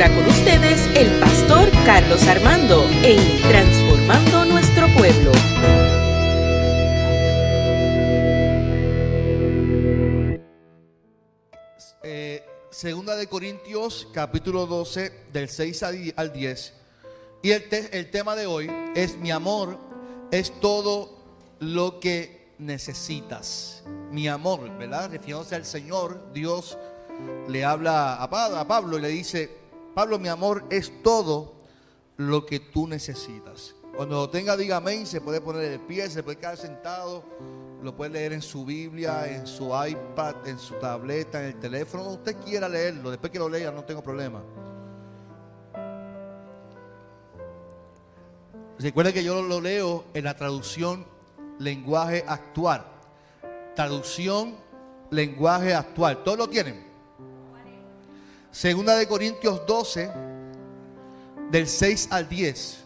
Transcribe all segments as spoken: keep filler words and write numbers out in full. Ahora con ustedes, el Pastor Carlos Armando en Transformando Nuestro Pueblo. Eh, Segunda de Corintios, capítulo doce, del seis al diez. Y el, te, el tema de hoy es: mi amor es todo lo que necesitas. Mi amor, ¿verdad? Refiriéndose al Señor, Dios le habla a Pablo, a Pablo y le dice: Pablo, mi amor es todo lo que tú necesitas. Cuando lo tenga, diga amén. Se puede poner de pie, se puede quedar sentado, lo puede leer en su Biblia, en su iPad, en su tableta, en el teléfono, donde usted quiera leerlo. Después que lo lea, no tengo problema. Recuerda que yo lo leo en la traducción lenguaje actual. Traducción lenguaje actual. ¿Todos lo tienen? Segunda de Corintios doce, del seis al diez.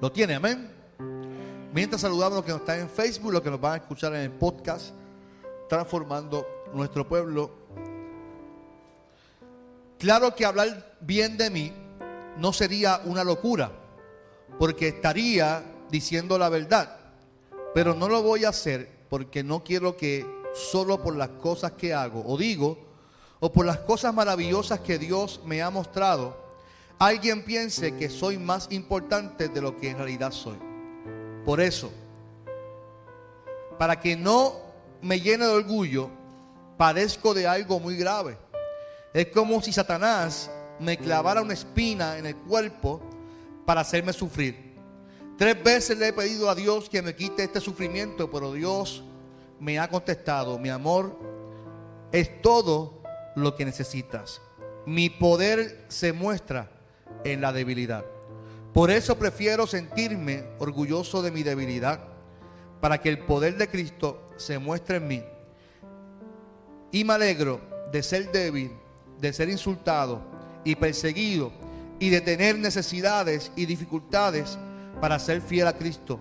¿Lo tiene? Amén. Mientras, saludamos a los que nos están en Facebook, los que nos van a escuchar en el podcast Transformando Nuestro Pueblo. Claro que hablar bien de mí no sería una locura, porque estaría diciendo la verdad, pero no lo voy a hacer porque no quiero que solo por las cosas que hago o digo, o por las cosas maravillosas que Dios me ha mostrado, alguien piense que soy más importante de lo que en realidad soy. Por eso, para que no me llene de orgullo, padezco de algo muy grave. Es como si Satanás me clavara una espina en el cuerpo para hacerme sufrir. Tres veces le he pedido a Dios que me quite este sufrimiento, pero Dios me ha contestado: mi amor es todo lo que necesitas. Mi poder se muestra en la debilidad. Por eso prefiero sentirme orgulloso de mi debilidad, para que el poder de Cristo se muestre en mí. Y me alegro de ser débil, de ser insultado y perseguido, y de tener necesidades y dificultades, para ser fiel a Cristo.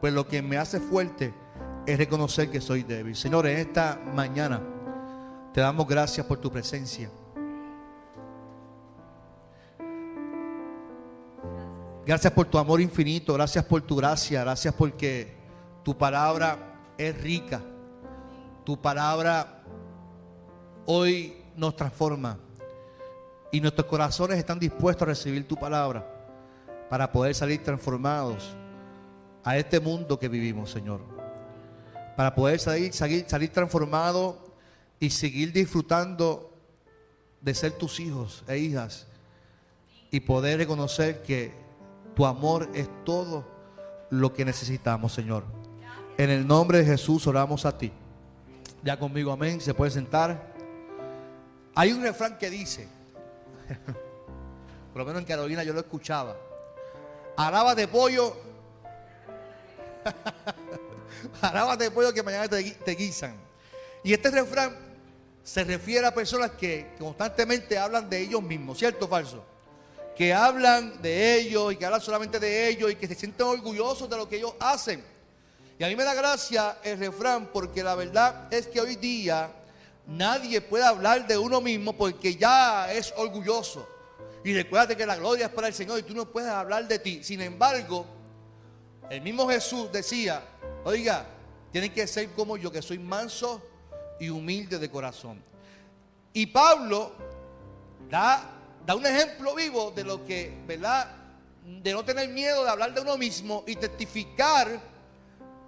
Pues lo que me hace fuerte es reconocer que soy débil. Señor, en esta mañana te damos gracias por tu presencia. Gracias por tu amor infinito, gracias por tu gracia, gracias porque tu palabra es rica. Tu palabra hoy nos transforma y nuestros corazones están dispuestos a recibir tu palabra para poder salir transformados a este mundo que vivimos, Señor. Para poder salir, salir, salir transformado y seguir disfrutando de ser tus hijos e hijas, y poder reconocer que tu amor es todo lo que necesitamos, Señor. En el nombre de Jesús oramos a ti. Ya conmigo, amén. Se puede sentar. Hay un refrán que dice, por lo menos en Carolina yo lo escuchaba: alaba de pollo. Arábate pollo que mañana te, te guisan. Y este refrán se refiere a personas que constantemente hablan de ellos mismos, ¿cierto o falso? Que hablan de ellos y que hablan solamente de ellos y que se sienten orgullosos de lo que ellos hacen. Y a mí me da gracia el refrán, porque la verdad es que hoy día nadie puede hablar de uno mismo porque ya es orgulloso. Y recuérdate que la gloria es para el Señor y tú no puedes hablar de ti. Sin embargo, el mismo Jesús decía: oiga, tienen que ser como yo, que soy manso y humilde de corazón. Y Pablo da, da un ejemplo vivo de lo que, ¿verdad?, de no tener miedo de hablar de uno mismo y testificar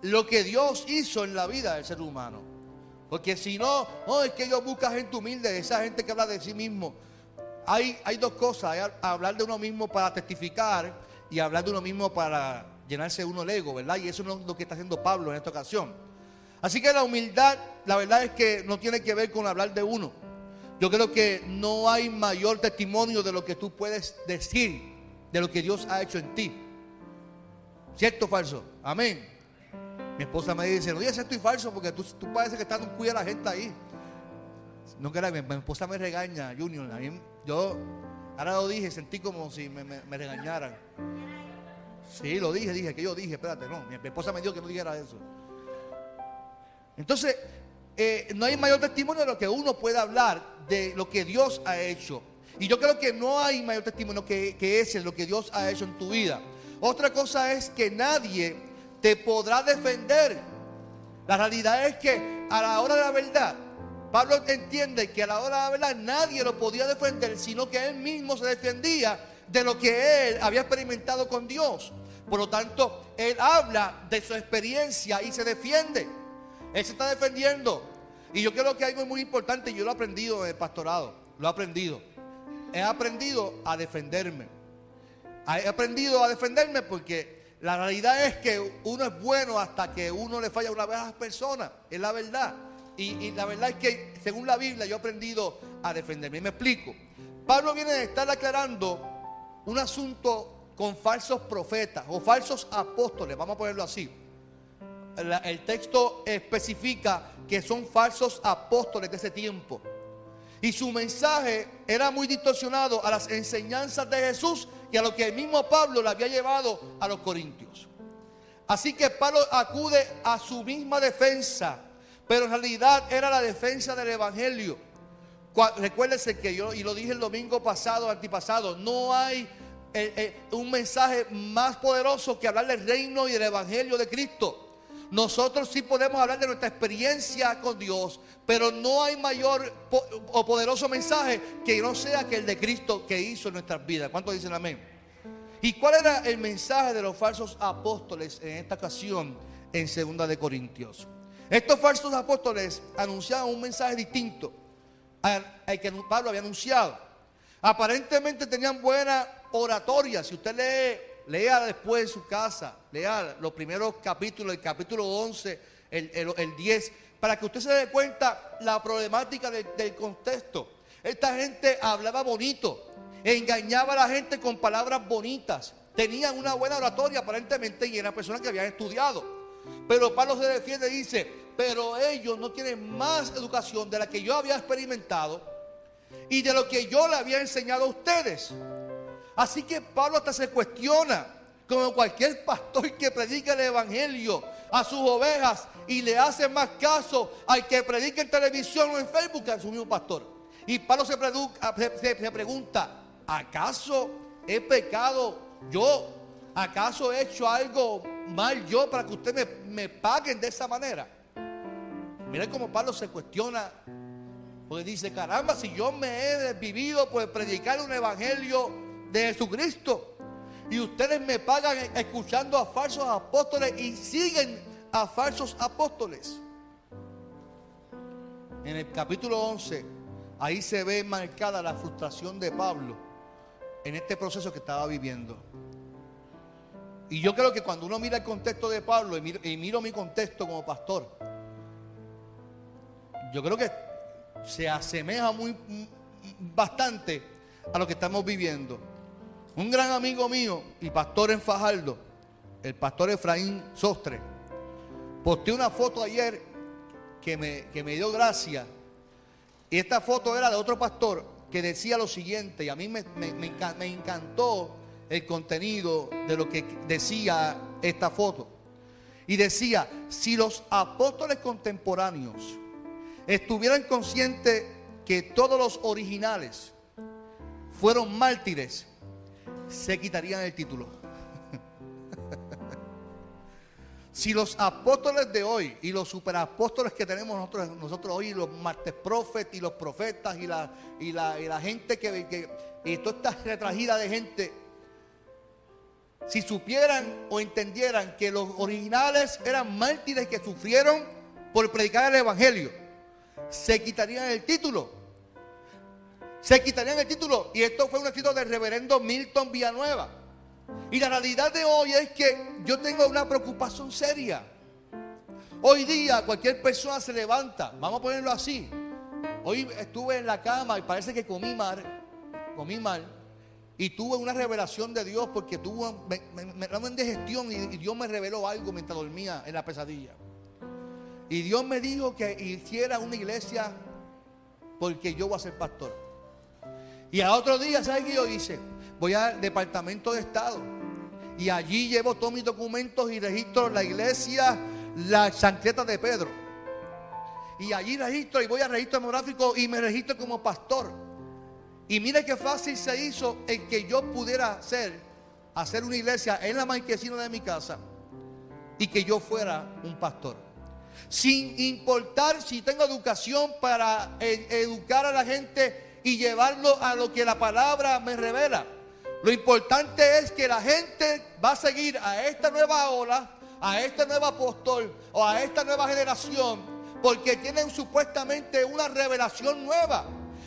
lo que Dios hizo en la vida del ser humano. Porque si no, no es que Dios busca gente humilde, esa gente que habla de sí mismo. Hay, hay dos cosas: hay hablar de uno mismo para testificar y hablar de uno mismo para llenarse uno el ego, ¿verdad? Y eso no es lo que está haciendo Pablo en esta ocasión. Así que la humildad, la verdad es que no tiene que ver con hablar de uno. Yo creo que no hay mayor testimonio de lo que tú puedes decir, de lo que Dios ha hecho en ti. ¿Cierto o falso? Amén. Mi esposa me dice: no digas esto y falso, porque tú, tú parece que estás un cuida a la gente ahí. No, que mi, mi esposa me regaña, Junior. Mí, yo ahora lo dije, sentí como si me, me, me regañaran. Sí, lo dije, dije, que yo dije, espérate, no, mi esposa me dijo que no dijera eso. Entonces, eh, no hay mayor testimonio de lo que uno pueda hablar de lo que Dios ha hecho. Y yo creo que no hay mayor testimonio que, que ese, lo que Dios ha hecho en tu vida. Otra cosa es que nadie te podrá defender. La realidad es que a la hora de la verdad, Pablo entiende que a la hora de la verdad nadie lo podía defender, sino que él mismo se defendía de lo que él había experimentado con Dios. Por lo tanto, él habla de su experiencia y se defiende. Él se está defendiendo. Y yo creo que algo muy importante, yo lo he aprendido en el pastorado, lo he aprendido. He aprendido a defenderme. He aprendido a defenderme porque la realidad es que uno es bueno hasta que uno le falla una vez a las personas. Es la verdad. Y, y la verdad es que según la Biblia yo he aprendido a defenderme. Y me explico. Pablo viene a estar aclarando un asunto con falsos profetas o falsos apóstoles. Vamos a ponerlo así. La, el texto especifica que son falsos apóstoles de ese tiempo. Y su mensaje era muy distorsionado a las enseñanzas de Jesús y a lo que el mismo Pablo le había llevado a los corintios. Así que Pablo acude a su misma defensa, pero en realidad era la defensa del evangelio. Recuérdense que yo, y lo dije el domingo pasado, antipasado, no hay eh, eh, un mensaje más poderoso que hablar del reino y del evangelio de Cristo. Nosotros sí podemos hablar de nuestra experiencia con Dios, pero no hay mayor po- o poderoso mensaje que no sea que el de Cristo que hizo en nuestras vidas. ¿Cuántos dicen amén? ¿Y cuál era el mensaje de los falsos apóstoles en esta ocasión en Segunda de Corintios? Estos falsos apóstoles anunciaban un mensaje distinto al, al que Pablo había anunciado. Aparentemente tenían buena oratoria. Si usted lee... Lea después en su casa, lea los primeros capítulos, el capítulo once, el, el, el diez, para que usted se dé cuenta la problemática de, del contexto. Esta gente hablaba bonito, engañaba a la gente con palabras bonitas, tenían una buena oratoria aparentemente y eran personas que habían estudiado. Pero Pablo se defiende y dice, pero ellos no tienen más educación de la que yo había experimentado y de lo que yo le había enseñado a ustedes. Así que Pablo hasta se cuestiona, como cualquier pastor que predica el evangelio a sus ovejas y le hace más caso al que predica en televisión o en Facebook que a su mismo pastor. Y Pablo se, se, se, se pregunta, ¿acaso he pecado yo? ¿Acaso he hecho algo mal yo para que ustedes me, me paguen de esa manera? Miren cómo Pablo se cuestiona, porque dice, caramba, si yo me he desvivido por predicar un evangelio de Jesucristo y ustedes me pagan escuchando a falsos apóstoles y siguen a falsos apóstoles. En el capítulo once ahí se ve marcada la frustración de Pablo en este proceso que estaba viviendo. Y yo creo que cuando uno mira el contexto de Pablo y miro, y miro mi contexto como pastor, yo creo que se asemeja muy bastante a lo que estamos viviendo. Un gran amigo mío y pastor en Fajardo, el pastor Efraín Sostre, posteó una foto ayer que me, que me dio gracia. Y esta foto era de otro pastor que decía lo siguiente, y a mí me, me, me, me encantó el contenido de lo que decía esta foto. Y decía, si los apóstoles contemporáneos estuvieran conscientes que todos los originales fueron mártires, se quitarían el título. Si los apóstoles de hoy y los superapóstoles que tenemos nosotros, nosotros hoy, los martes profetas y los profetas y la, y la, y la gente que, que y toda esta retragida de gente, si supieran o entendieran que los originales eran mártires que sufrieron por predicar el evangelio, se quitarían el título. Se quitarían el título. Y esto fue un escrito del reverendo Milton Villanueva. Y la realidad de hoy es que yo tengo una preocupación seria. Hoy día cualquier persona se levanta. Vamos a ponerlo así. Hoy estuve en la cama y parece que comí mal. Comí mal. Y tuve una revelación de Dios porque tuve una indigestión. Y, y Dios me reveló algo mientras dormía en la pesadilla. Y Dios me dijo que hiciera una iglesia porque yo voy a ser pastor. Y al otro día, ¿sabes qué yo hice? Voy al Departamento de Estado y allí llevo todos mis documentos y registro la iglesia, la chancleta de Pedro. y allí registro y voy a registro demográfico y me registro como pastor. Y mire qué fácil se hizo en que yo pudiera hacer, hacer una iglesia en la marquesina de mi casa y que yo fuera un pastor. Sin importar si tengo educación para ed- educar a la gente y llevarlo a lo que la palabra me revela. Lo importante es que la gente va a seguir a esta nueva ola, a este nuevo apóstol o a esta nueva generación, porque tienen supuestamente una revelación nueva,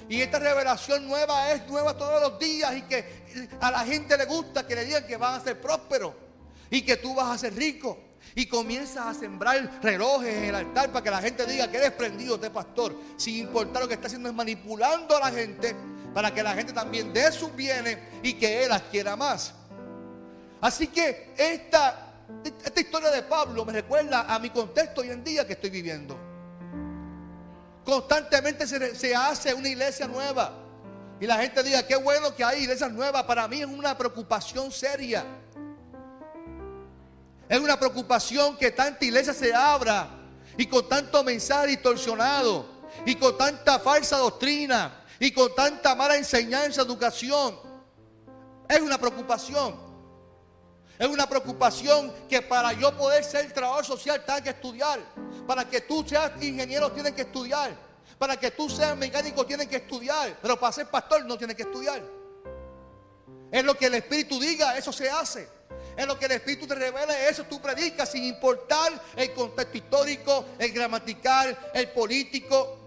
y esta revelación nueva es nueva todos los días, y que a la gente le gusta que le digan que van a ser prósperos y que tú vas a ser rico, y comienzas a sembrar relojes en el altar para que la gente diga que eres prendido de pastor, sin importar lo que está haciendo es manipulando a la gente para que la gente también dé sus bienes y que él adquiera más. Así que esta Esta historia de Pablo me recuerda a mi contexto hoy en día que estoy viviendo. Constantemente se, se hace una iglesia nueva y la gente diga qué bueno que hay iglesias nuevas. Para mí es una preocupación seria. Es una preocupación que tanta iglesia se abra y con tanto mensaje distorsionado y con tanta falsa doctrina y con tanta mala enseñanza, educación. Es una preocupación. Es una preocupación que para yo poder ser trabajador social tengo que estudiar. Para que tú seas ingeniero tienes que estudiar. Para que tú seas mecánico tienes que estudiar. Pero para ser pastor no tienes que estudiar. Es lo que el Espíritu diga, eso se hace. Es lo que el Espíritu te revela, eso tú predicas sin importar el contexto histórico, el gramatical, el político.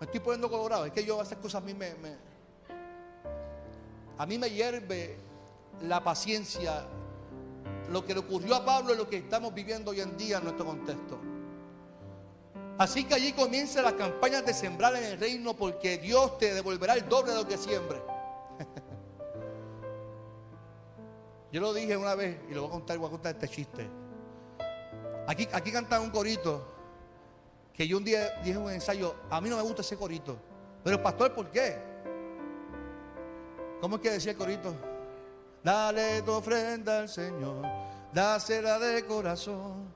Me estoy poniendo colorado, es que yo esas cosas a mí me... me a mí me hierve la paciencia, lo que le ocurrió a Pablo es lo que estamos viviendo hoy en día en nuestro contexto. Así que allí comienza las campañas de sembrar en el reino, porque Dios te devolverá el doble de lo que siembre. Yo lo dije una vez y lo voy a contar, voy a contar este chiste. Aquí, aquí cantaba un corito que yo un día dije en un ensayo, a mí no me gusta ese corito. Pero pastor, ¿por qué? ¿Cómo es que decía el corito? Dale tu ofrenda al Señor, dásela de corazón.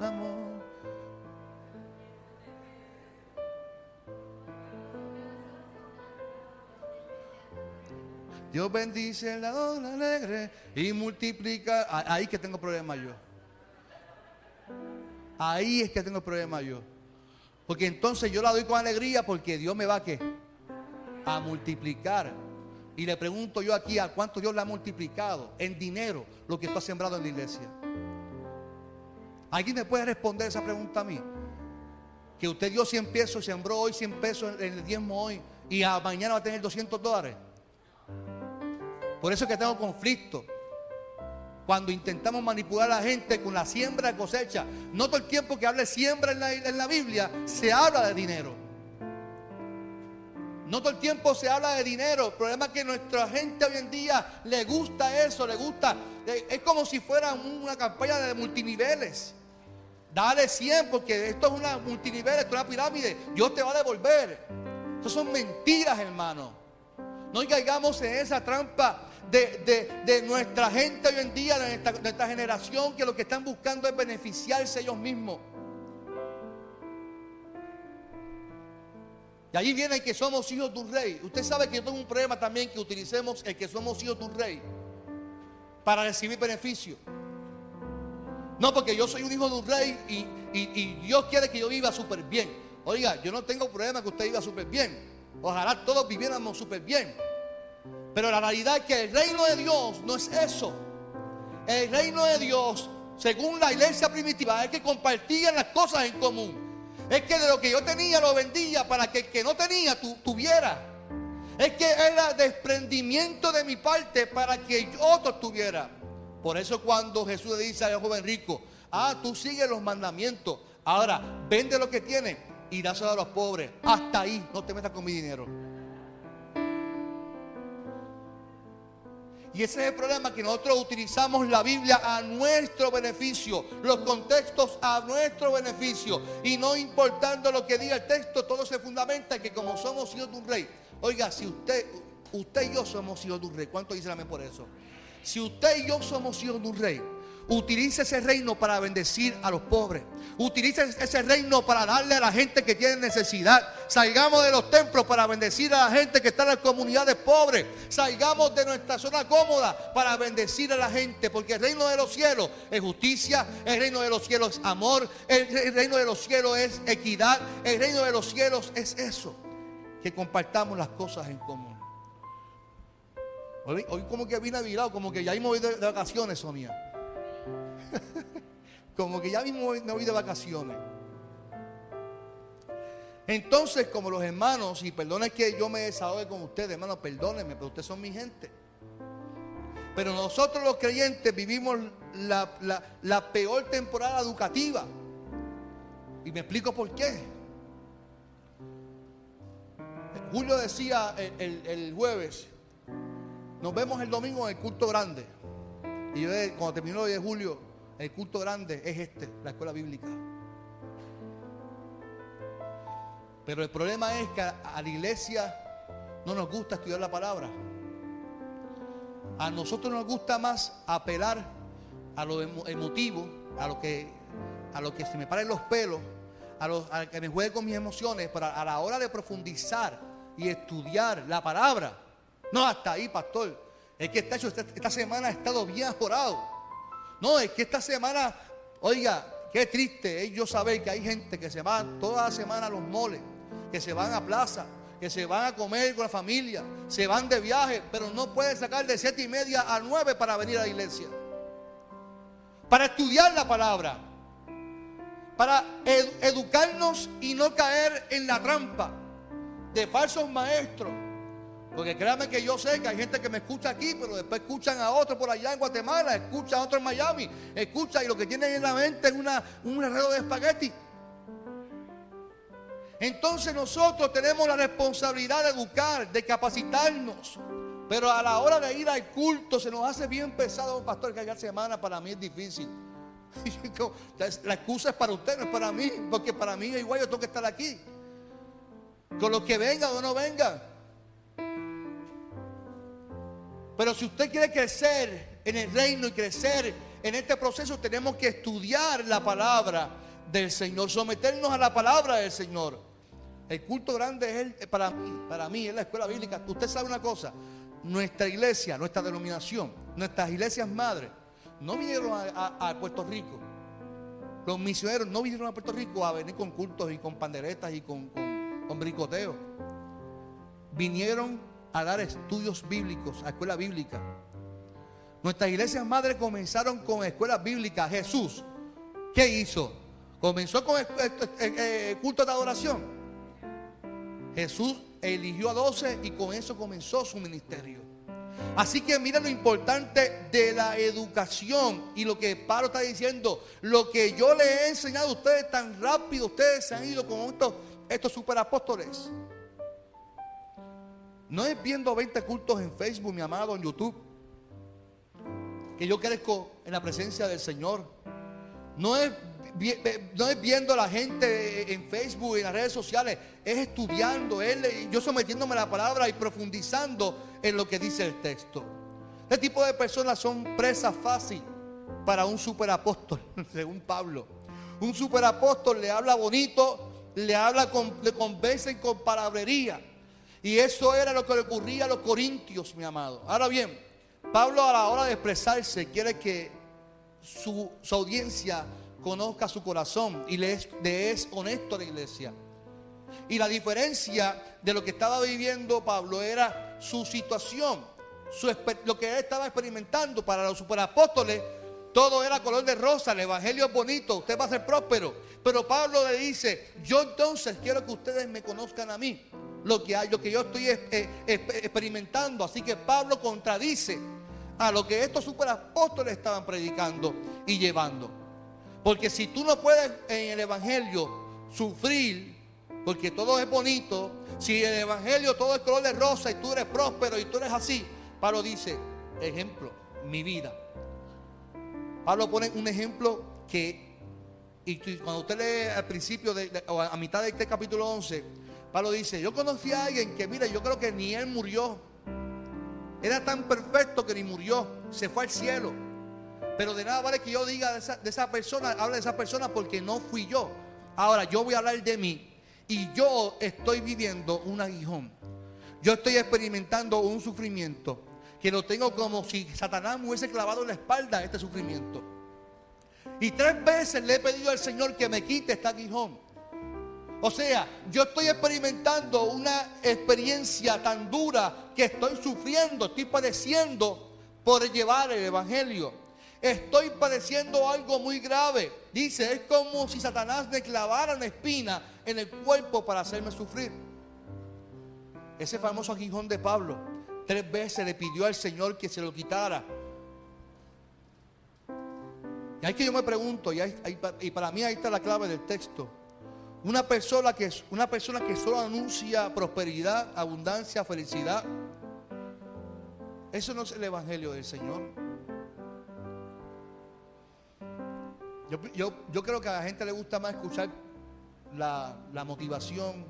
Amor. Dios bendice la dona alegre y multiplica. Ahí es que tengo problemas yo. Ahí es que tengo problemas yo. Porque entonces yo la doy con alegría porque Dios me va a, ¿qué? A multiplicar. Y le pregunto yo aquí a cuánto Dios le ha multiplicado en dinero lo que tú has sembrado en la iglesia. ¿Alguien me puede responder esa pregunta a mí? Que usted dio cien pesos, sembró hoy cien pesos en el diezmo hoy y a mañana va a tener doscientos dólares. Por eso es que tengo conflicto. Cuando intentamos manipular a la gente con la siembra y cosecha, no todo el tiempo que hable siembra en la, en la Biblia se habla de dinero. No todo el tiempo se habla de dinero. El problema es que nuestra gente hoy en día le gusta eso, le gusta. Es como si fuera una campaña de multiniveles. Dale cien porque esto es una multinivel, esto es una pirámide. Dios te va a devolver. Esas son mentiras, hermano. No caigamos en esa trampa. De, de, de nuestra gente hoy en día, de nuestra, de nuestra generación, que lo que están buscando es beneficiarse ellos mismos. Y allí viene el que somos hijos de un rey. Usted sabe que yo tengo un problema también que utilicemos el que somos hijos de un rey para recibir beneficio. No, porque yo soy un hijo de un rey y, y, y Dios quiere que yo viva súper bien. Oiga, yo no tengo problema que usted viva súper bien. Ojalá todos viviéramos súper bien. Pero la realidad es que el reino de Dios no es eso. El reino de Dios, según la iglesia primitiva, es que compartían las cosas en común. Es que de lo que yo tenía lo vendía para que el que no tenía tu, tuviera. Es que era desprendimiento de mi parte para que otros tuviera. Por eso cuando Jesús le dice al joven rico, ah, tú sigues los mandamientos, ahora vende lo que tienes y dáselo a los pobres. Hasta ahí, no te metas con mi dinero. Y ese es el problema, que nosotros utilizamos la Biblia a nuestro beneficio, los contextos a nuestro beneficio, y no importando lo que diga el texto, todo se fundamenta en que como somos hijos de un rey. Oiga, si usted, usted y yo somos hijos de un rey, ¿cuánto dicen amén por eso? Si usted y yo somos hijos de un rey, utilice ese reino para bendecir a los pobres. Utilice ese reino para darle a la gente que tiene necesidad. Salgamos de los templos para bendecir a la gente que está en las comunidades pobres. Salgamos de nuestra zona cómoda para bendecir a la gente. Porque el reino de los cielos es justicia. El reino de los cielos es amor. El reino de los cielos es equidad. El reino de los cielos es eso. Que compartamos las cosas en común. Hoy, hoy como que vine virado, como que ya me voy de, de vacaciones, Sonia. Como que ya mismo me voy de vacaciones. Entonces, como los hermanos, y perdonen que yo me desahogue con ustedes, hermanos, perdónenme, pero ustedes son mi gente. Pero nosotros los creyentes vivimos la, la, la peor temporada educativa. Y me explico por qué. Julio decía el, el, el jueves: nos vemos el domingo en el culto grande. Y yo, cuando terminó el diez de julio, el culto grande es este, la escuela bíblica. Pero el problema es que a la iglesia no nos gusta estudiar la palabra. A nosotros nos gusta más apelar a lo emotivo, a lo que, a lo que se me paren los pelos, a lo a que me juegue con mis emociones. Pero a la hora de profundizar y estudiar la palabra, no, hasta ahí, pastor. Es que esta, esta semana ha estado bien ajorado. No, es que esta semana, oiga, qué triste es yo saber que hay gente que se va toda la semana a los moles, que se van a plaza, que se van a comer con la familia, se van de viaje, pero no pueden sacar de siete y media a nueve para venir a la iglesia, para estudiar la palabra, para ed, educarnos y no caer en la trampa de falsos maestros. Porque créanme que yo sé que hay gente que me escucha aquí, pero después escuchan a otro por allá en Guatemala, escuchan a otro en Miami, escucha y lo que tienen en la mente es una, un enredo de espagueti. Entonces nosotros tenemos la responsabilidad de educar, de capacitarnos, pero a la hora de ir al culto se nos hace bien pesado, pastor, que haya semana para mí es difícil. La excusa es para usted, no es para mí, porque para mí igual yo tengo que estar aquí. Con los que vengan o no vengan. Pero si usted quiere crecer en el reino y crecer en este proceso, tenemos que estudiar la palabra del Señor, someternos a la palabra del Señor. El culto grande es el, para mí, para mí es la escuela bíblica. Usted sabe una cosa, nuestra iglesia, nuestra denominación, nuestras iglesias madres no vinieron a, a, a Puerto Rico. Los misioneros no vinieron a Puerto Rico a venir con cultos y con panderetas y con, con, con bricoteos. Vinieron a dar estudios bíblicos, a escuela bíblica. Nuestras iglesias madres comenzaron con escuelas bíblicas. Jesús, ¿qué hizo? Comenzó con culto de adoración. Jesús eligió a doce y con eso comenzó su ministerio. Así que mira lo importante de la educación y lo que Pablo está diciendo. Lo que yo les he enseñado a ustedes tan rápido, ustedes se han ido con estos, estos superapóstoles. No es viendo veinte cultos en Facebook, mi amado, en YouTube, que yo crezco en la presencia del Señor. No es, no es viendo a la gente en Facebook, en las redes sociales. Es estudiando, es, yo sometiéndome a la palabra y profundizando en lo que dice el texto. Este tipo de personas son presas fácil para un superapóstol, según Pablo. Un superapóstol le habla bonito, le habla con, le convence con palabrería. Y eso era lo que le ocurría a los corintios, mi amado. Ahora bien, Pablo a la hora de expresarse quiere que su, su audiencia conozca su corazón y le es, le es honesto a la iglesia. Y la diferencia de lo que estaba viviendo Pablo era su situación, su, lo que él estaba experimentando. Para los superapóstoles todo era color de rosa, el evangelio es bonito, usted va a ser próspero. Pero Pablo le dice: yo entonces quiero que ustedes me conozcan a mí. Lo que, hay, lo que yo estoy eh, experimentando. Así que Pablo contradice a lo que estos superapóstoles estaban predicando y llevando. Porque si tú no puedes en el evangelio sufrir, porque todo es bonito, si en el evangelio todo es color de rosa y tú eres próspero y tú eres así, Pablo dice, ejemplo, mi vida. Pablo pone un ejemplo que, y cuando usted lee al principio de, de, o a mitad de este capítulo once, Pablo dice, yo conocí a alguien que, mira, yo creo que ni él murió, Era tan perfecto que ni murió, se fue al cielo. Pero de nada vale que yo diga de esa, de esa persona, habla de esa persona, porque no fui yo. Ahora yo voy a hablar de mí, y yo estoy viviendo un aguijón. Yo estoy experimentando un sufrimiento que lo tengo como si Satanás me hubiese clavado en la espalda este sufrimiento. Y tres veces le he pedido al Señor que me quite este aguijón. O sea, yo estoy experimentando una experiencia tan dura que estoy sufriendo, estoy padeciendo por llevar el evangelio. Estoy padeciendo algo muy grave. Dice, es como si Satanás me clavara una espina en el cuerpo para hacerme sufrir. Ese famoso aguijón de Pablo, tres veces le pidió al Señor que se lo quitara. Y ahí que yo me pregunto, y, hay, y para mí ahí está la clave del texto. Una persona que, una persona que solo anuncia prosperidad, abundancia, felicidad, eso no es el evangelio del Señor. Yo, yo, yo creo que a la gente le gusta más escuchar la, la motivación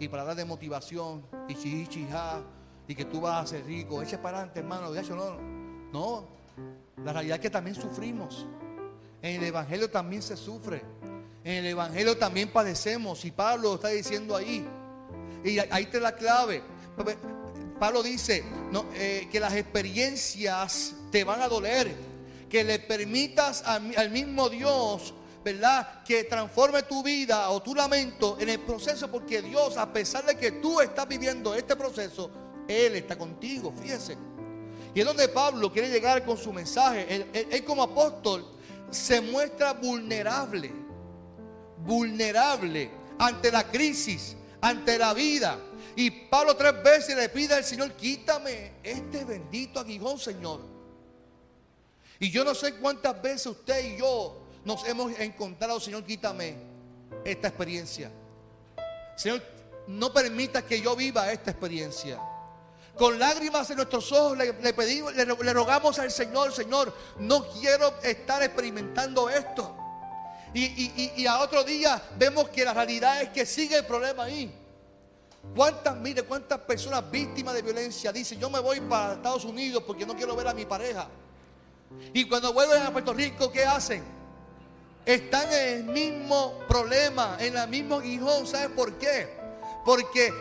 y palabras de motivación y chichichija y que tú vas a ser rico. Eche para adelante, hermano. De hecho, no, no. La realidad es que también sufrimos. En el evangelio también se sufre. En el evangelio también padecemos. Y Pablo está diciendo ahí. Y ahí está la clave. Pablo dice no, eh, que las experiencias te van a doler. Que le permitas al, al mismo Dios, ¿verdad?, que transforme tu vida o tu lamento en el proceso, porque Dios, a pesar de que tú estás viviendo este proceso, Él está contigo, fíjese. Y es donde Pablo quiere llegar con su mensaje. Él, él, él como apóstol se muestra vulnerable, vulnerable ante la crisis, ante la vida. Y Pablo tres veces le pide al Señor, quítame este bendito aguijón, Señor. Y yo no sé cuántas veces usted y yo nos hemos encontrado, Señor, quítame esta experiencia. Señor, no permitas que yo viva esta experiencia. Con lágrimas en nuestros ojos le, le pedimos, le, le rogamos al Señor, Señor, no quiero estar experimentando esto. Y, y, y, y a otro día vemos que la realidad es que sigue el problema ahí. ¿Cuántas, mire, cuántas personas víctimas de violencia dicen, yo me voy para Estados Unidos porque no quiero ver a mi pareja? Y cuando vuelven a Puerto Rico, ¿qué hacen? Están en el mismo problema, en el mismo aguijón. ¿Sabes por qué? Porque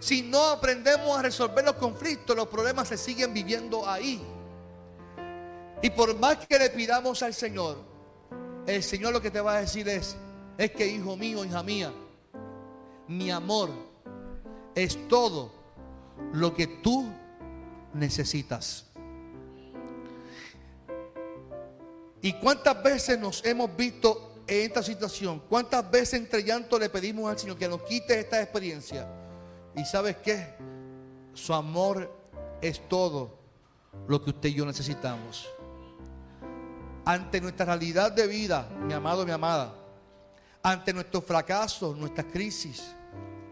si no aprendemos a resolver los conflictos, los problemas se siguen viviendo ahí. Y por más que le pidamos al Señor, el Señor lo que te va a decir es, es que hijo mío, hija mía, mi amor es todo lo que tú necesitas. ¿Y cuántas veces nos hemos visto en esta situación? ¿Cuántas veces entre llanto le pedimos al Señor que nos quite esta experiencia? ¿Y sabes qué? Su amor es todo lo que usted y yo necesitamos. Ante nuestra realidad de vida, mi amado, mi amada, ante nuestros fracasos, nuestras crisis,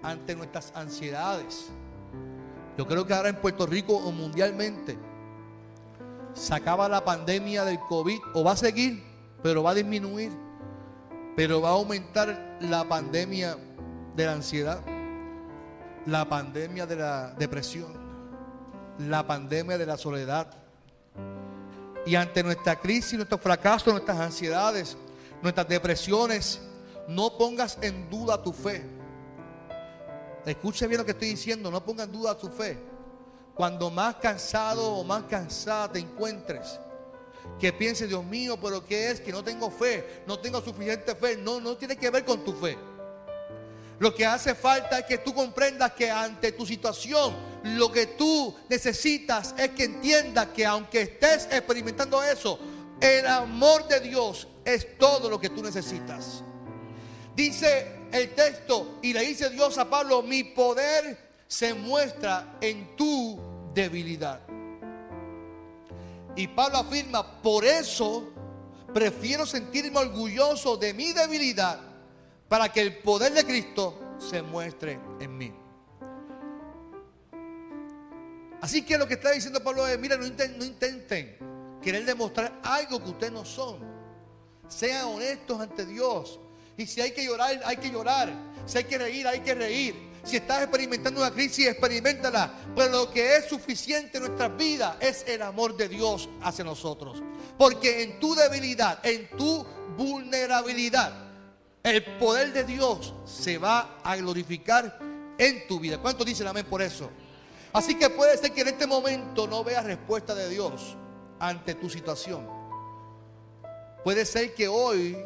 ante nuestras ansiedades, yo creo que ahora en Puerto Rico o mundialmente, se acaba la pandemia del COVID, o va a seguir, pero va a disminuir, pero va a aumentar la pandemia de la ansiedad, la pandemia de la depresión, la pandemia de la soledad. Y ante nuestra crisis, nuestros fracasos, nuestras ansiedades, nuestras depresiones, no pongas en duda tu fe. Escuche bien lo que estoy diciendo, no pongas en duda tu fe. Cuando más cansado o más cansada te encuentres, que pienses, Dios mío, pero ¿qué es? Que no tengo fe, no tengo suficiente fe. No, no tiene que ver con tu fe. Lo que hace falta es que tú comprendas que ante tu situación, lo que tú necesitas es que entiendas que aunque estés experimentando eso, el amor de Dios es todo lo que tú necesitas. Dice el texto, y le dice Dios a Pablo, mi poder se muestra en tu debilidad. Y Pablo afirma, por eso prefiero sentirme orgulloso de mi debilidad, para que el poder de Cristo se muestre en mí. Así que lo que está diciendo Pablo es, mira, no intenten, no intenten querer demostrar algo que ustedes no son. Sean honestos ante Dios. Y si hay que llorar, hay que llorar. Si hay que reír, hay que reír. Si estás experimentando una crisis, experiméntala. Pero lo que es suficiente en nuestras vidas es el amor de Dios hacia nosotros. Porque en tu debilidad, en tu vulnerabilidad, el poder de Dios se va a glorificar en tu vida. ¿Cuántos dicen amén por eso? Así que puede ser que en este momento no veas respuesta de Dios ante tu situación. Puede ser que hoy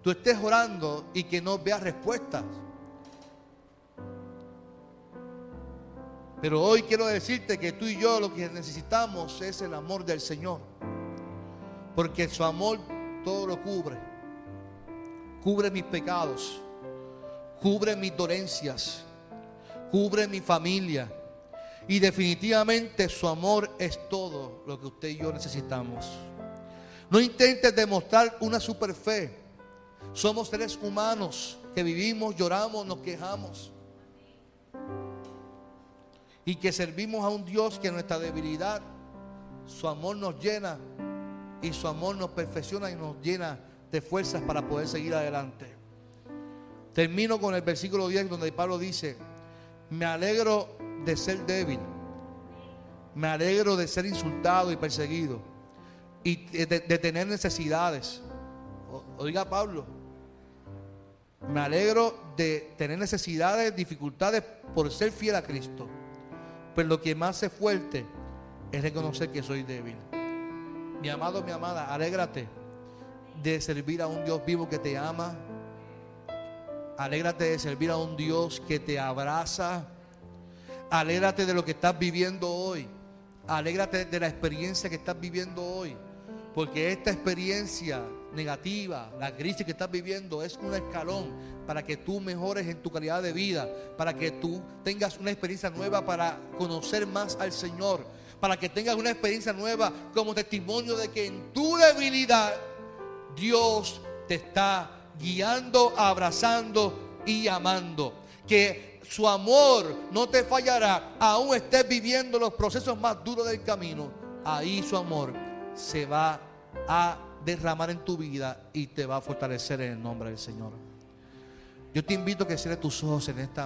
tú estés orando y que no veas respuestas. Pero hoy quiero decirte que tú y yo lo que necesitamos es el amor del Señor. Porque su amor todo lo cubre. Cubre mis pecados. Cubre mis dolencias. Cubre mi familia. Y definitivamente su amor es todo lo que usted y yo necesitamos. No intentes demostrar una superfe. Somos seres humanos que vivimos, lloramos, nos quejamos. Y que servimos a un Dios que en nuestra debilidad, su amor nos llena y su amor nos perfecciona y nos llena de fuerzas para poder seguir adelante. Termino con el versículo diez, donde Pablo dice: me alegro de ser débil, me alegro de ser insultado y perseguido, y de, de tener necesidades. Oiga, Pablo, me alegro de tener necesidades, dificultades por ser fiel a Cristo. Pero lo que me hace fuerte es reconocer que soy débil. Mi amado, mi amada, alégrate de servir a un Dios vivo que te ama. Alégrate de servir a un Dios que te abraza. Alégrate de lo que estás viviendo hoy. Alégrate de la experiencia que estás viviendo hoy. Porque esta experiencia negativa, la crisis que estás viviendo, es un escalón para que tú mejores en tu calidad de vida, para que tú tengas una experiencia nueva para conocer más al Señor, para que tengas una experiencia nueva como testimonio de que en tu debilidad Dios te está guiando, abrazando y amando. Que su amor no te fallará, aún estés viviendo los procesos más duros del camino. Ahí su amor se va a derramar en tu vida y te va a fortalecer en el nombre del Señor. Yo te invito a que cierres tus ojos en esta